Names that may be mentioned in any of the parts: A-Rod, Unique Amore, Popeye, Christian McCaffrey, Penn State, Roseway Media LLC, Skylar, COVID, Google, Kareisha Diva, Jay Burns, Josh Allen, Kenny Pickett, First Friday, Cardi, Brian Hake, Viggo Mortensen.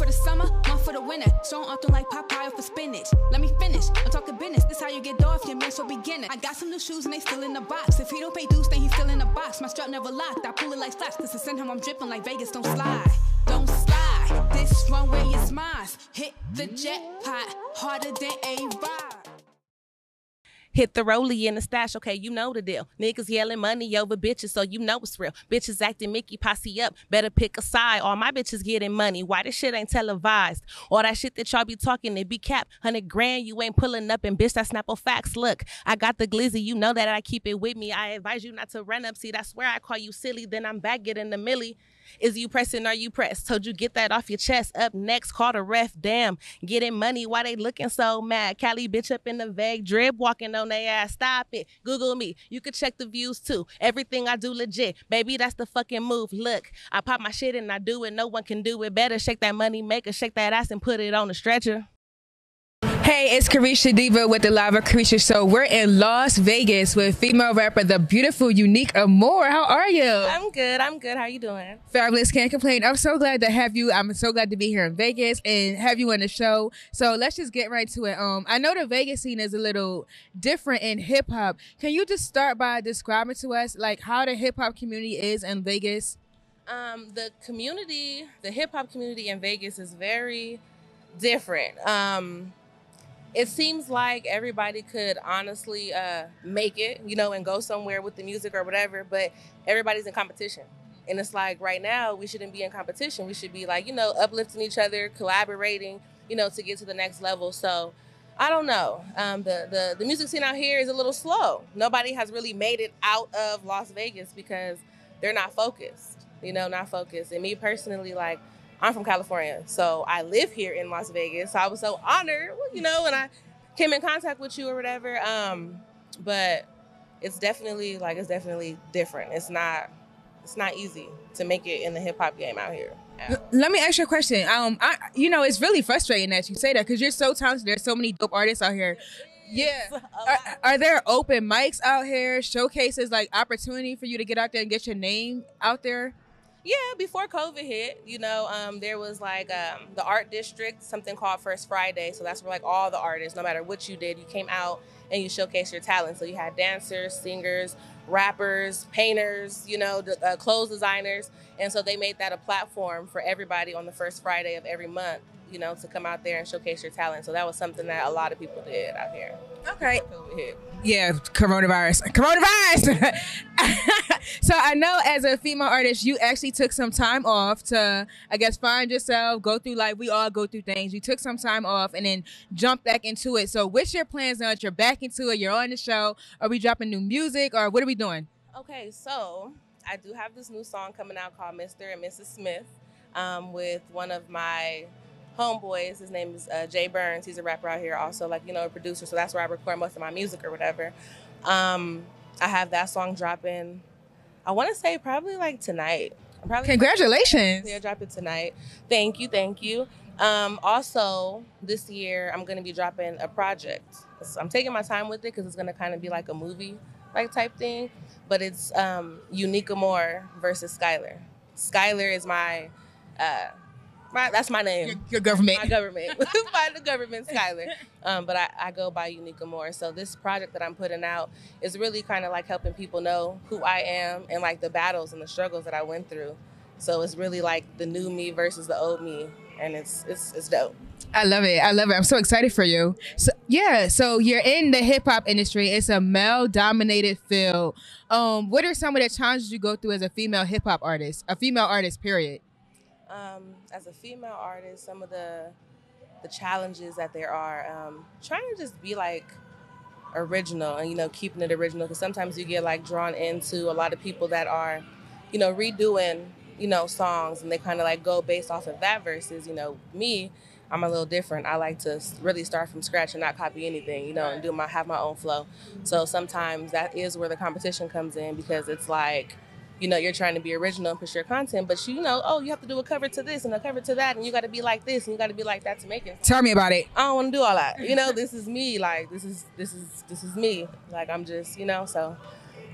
for the summer, one for the winter. So I'm acting like Popeye for spinach. Let me finish, I'm talking business. This how you get off, your man so beginner. I got some new shoes and they still in the box. If he don't pay dues, then he's still in the box. My strap never locked, I pull it like slaps. This is in him, I'm dripping like Vegas, don't slide. Don't slide, this runway is mine. Hit the jackpot, harder than A-Rod. Hit the rollie in the stash, okay, you know the deal. Niggas yelling money over bitches, so you know it's real. Bitches acting Mickey Posse up, better pick a side. All my bitches getting money, why this shit ain't televised? All that shit that y'all be talking, it be capped. 100 grand, you ain't pulling up, and bitch, that's not a facts. Look, I got the glizzy, you know that I keep it with me. I advise you not to run up, see, that's where I call you silly. Then I'm back getting the millie. Is you pressing or you pressed? Told you get that off your chest. Up next, call the ref. Damn, getting money, why they looking so mad? Cali bitch up in the vague, drip walking on they ass. Stop it, Google me, you could check the views too. Everything I do legit, baby, that's the fucking move. Look, I pop my shit and I do it, no one can do it better. Shake that money maker, shake that ass and put it on the stretcher. Hey, it's Kareisha Diva with the Live of Kareisha Show. We're in Las Vegas with female rapper, the beautiful Unique Amore. How are you? I'm good. I'm good. How you doing? Fabulous. Can't complain. I'm so glad to have you. I'm so glad to be here in Vegas and have you on the show. So let's just get right to it. I know the Vegas scene is a little different in hip hop. Can you just start by describing to us like how the hip hop community is in Vegas? The hip hop community in Vegas is very different. It seems like everybody could honestly make it, you know, and go somewhere with the music or whatever, but everybody's in competition. And it's like right now we shouldn't be in competition. We should be like, you know, uplifting each other, collaborating, you know, to get to the next level. So I don't know. The music scene out here is a little slow. Nobody has really made it out of Las Vegas because they're not focused, you know, not focused. And me personally, like, I'm from California, so I live here in Las Vegas. So I was so honored, you know, when I came in contact with you or whatever. But it's definitely like, it's definitely different. It's not easy to make it in the hip hop game out here. Let me ask you a question. You know, it's really frustrating that you say that because you're so talented. There's so many dope artists out here. Yeah. Are there open mics out here, showcases, like opportunity for you to get out there and get your name out there? Yeah, before COVID hit, you know, there was like the art district, something called First Friday. So that's where like all the artists, no matter what you did, you came out and you showcased your talent. So you had dancers, singers, rappers, painters, you know, clothes designers. And so they made that a platform for everybody on the first Friday of every month, you know, to come out there and showcase your talent. So that was something that a lot of people did out here. Okay. Yeah, coronavirus. So I know as a female artist, you actually took some time off to, I guess, find yourself, go through life. We all go through things. You took some time off and then jumped back into it. So what's your plans now that you're back into it? You're on the show. Are we dropping new music or what are we doing? Okay, so I do have this new song coming out called Mr. and Mrs. Smith with one of my homeboys. His name is Jay Burns. He's a rapper out here also, like, you know, a producer. So that's where I record most of my music or whatever. I have that song dropping, I want to say probably like tonight. Congratulations. Yeah, drop it tonight. Thank you. Thank you. Also, this year I'm going to be dropping a project. So I'm taking my time with it because it's going to kind of be like a movie like type thing. But it's Unique Amore versus Skylar. Skylar is my... that's my name. Your government. My government. By the government, Skylar. But I go by Unique Amore. So this project that I'm putting out is really kind of like helping people know who I am and like the battles and the struggles that I went through. So it's really like the new me versus the old me. And it's dope. I love it. I love it. I'm so excited for you. So, yeah. So you're in the hip hop industry. It's a male dominated field. What are some of the challenges you go through as a female hip hop artist, a female artist, period? As a female artist, some of the challenges that there are, trying to just be like original and, you know, keeping it original. Because sometimes you get like drawn into a lot of people that are, you know, redoing, you know, songs and they kind of like go based off of that versus, you know, me, I'm a little different. I like to really start from scratch and not copy anything, you know, and have my own flow. So sometimes that is where the competition comes in because it's like, you know, you're trying to be original and push your content, but you know, oh, you have to do a cover to this and a cover to that, and you got to be like this and you got to be like that to make it. Tell me about it. I don't want to do all that. You know, this is me. Like this is me. Like I'm just, you know, so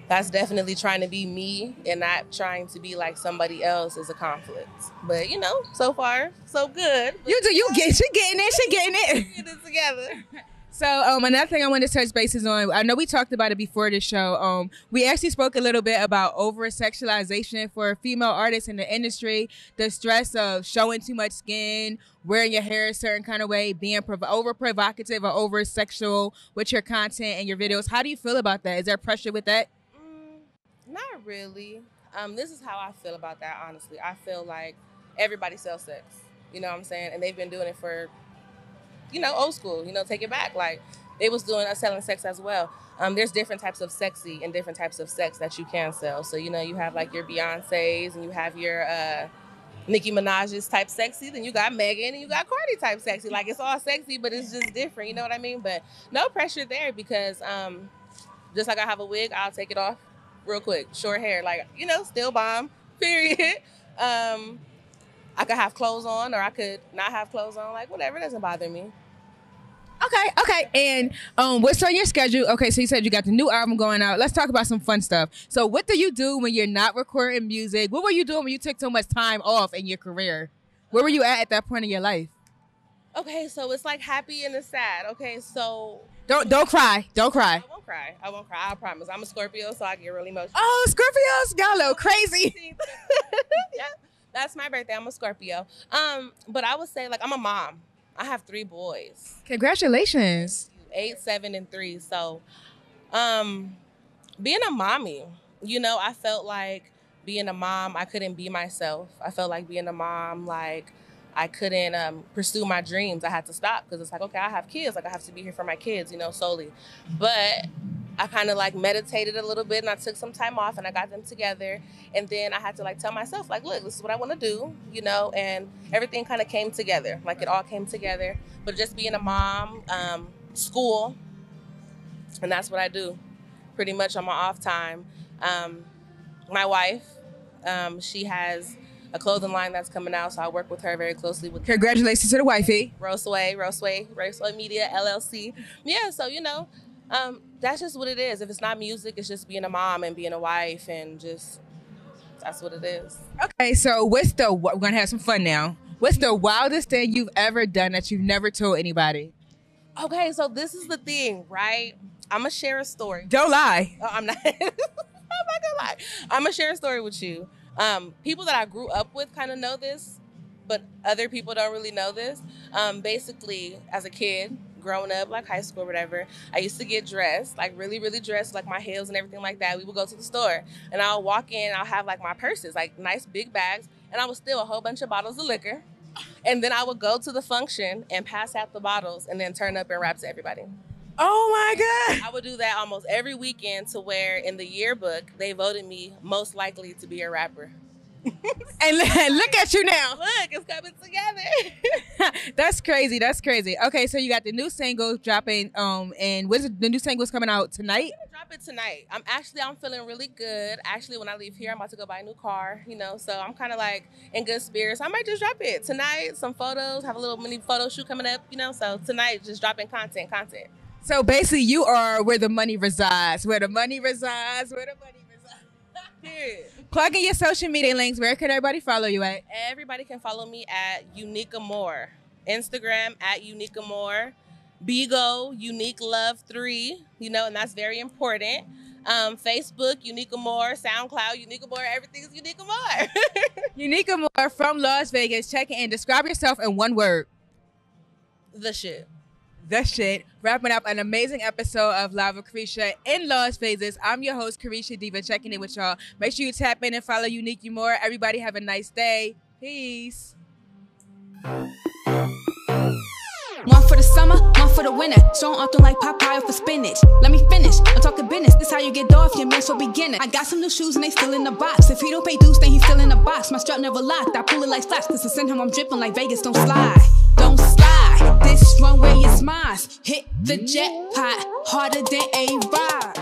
that's definitely trying to be me and not trying to be like somebody else is a conflict. But, you know, so far, so good. You're getting it. Get it together. So another thing I wanted to touch bases on, I know we talked about it before the show. We actually spoke a little bit about over-sexualization for female artists in the industry, the stress of showing too much skin, wearing your hair a certain kind of way, being over-provocative or over-sexual with your content and your videos. How do you feel about that? Is there pressure with that? Not really. This is how I feel about that, honestly. I feel like everybody sells sex, you know what I'm saying? And they've been doing it for... you know, old school, you know, take it back. Like, they was doing selling sex as well. There's different types of sexy and different types of sex that you can sell. So, you know, you have, like, your Beyoncé's and you have your Nicki Minaj's type sexy. Then you got Megan and you got Cardi type sexy. Like, it's all sexy, but it's just different. You know what I mean? But no pressure there because just like I have a wig, I'll take it off real quick. Short hair, like, you know, still bomb, period. I could have clothes on or I could not have clothes on. Like, whatever, it doesn't bother me. Okay. And what's on your schedule? Okay, so you said you got the new album going out. Let's talk about some fun stuff. So what do you do when you're not recording music? What were you doing when you took so much time off in your career? Where were you at that point in your life? Okay, so it's like happy and it's sad. Okay, so... Don't cry. Don't cry. I won't cry. I promise. I'm a Scorpio, so I get really emotional. Oh, Scorpios got a little crazy. Yeah. That's my birthday. I'm a Scorpio. But I would say, like, I'm a mom. I have 3 boys. Congratulations. 8, 7, and 3. So being a mommy, you know, I felt like being a mom, I couldn't be myself. I felt like being a mom, like, I couldn't pursue my dreams. I had to stop because it's like, okay, I have kids. Like, I have to be here for my kids, you know, solely. But... I kind of like meditated a little bit and I took some time off and I got them together. And then I had to like tell myself like, look, this is what I want to do, you know, and everything kind of came together. Like it all came together, but just being a mom, school, and that's what I do pretty much on my off time. My wife, she has a clothing line that's coming out, so I work with her very closely. With Congratulations to the wifey. Roseway Media LLC. Yeah, so, you know, that's just what it is. If it's not music, it's just being a mom and being a wife and just, that's what it is. Okay, so we're going to have some fun now. What's the wildest thing you've ever done that you've never told anybody? Okay, so this is the thing, right? I'm going to share a story. Don't lie. Oh, I'm not. I'm not going to lie. I'm going to share a story with you. People that I grew up with kind of know this, but other people don't really know this. Basically, as a kid, growing up, like high school or whatever, I used to get dressed, like really, really dressed, like my heels and everything like that. We would go to the store and I'll walk in, I'll have like my purses, like nice big bags, and I would steal a whole bunch of bottles of liquor. And then I would go to the function and pass out the bottles and then turn up and rap to everybody. Oh my God. I would do that almost every weekend to where in the yearbook, they voted me most likely to be a rapper. And look at you now. Look, it's coming together. That's crazy. Okay, so you got the new single dropping. And when's the new single's coming out tonight? I'm gonna drop it tonight. I'm feeling really good. Actually, when I leave here, I'm about to go buy a new car. You know, so I'm kind of like in good spirits. I might just drop it tonight. Some photos. Have a little mini photo shoot coming up. You know, so tonight just dropping content. So basically, you are where the money resides. Plug in your social media links. Where can everybody follow you at? Everybody can follow me at Unique Amore. Instagram at Unique Amore. Bigo, Unique Love 3. You know, and that's very important. Facebook, Unique Amore. SoundCloud, Unique Amore. Everything's Unique Amore. Unique Amore from Las Vegas. Check in. Describe yourself in one word. The shit. Wrapping up an amazing episode of Live with Kareisha in Las Vegas. I'm your host, Kareisha Diva, checking in with y'all. Make sure you tap in and follow Unique Amore. Everybody have a nice day. Peace. One for the summer, one for the winter. Showing often like Popeye for spinach. Let me finish. I'm talking business. This how you get off your man for beginning. I got some new shoes and they still in the box. If he don't pay dues, then he's still in the box. My strap never locked. I pull it like flaps. Cause it's in him, I'm dripping like Vegas. Don't slide. Don't slide. This runway is mine. Hit the jackpot harder than A-Rod.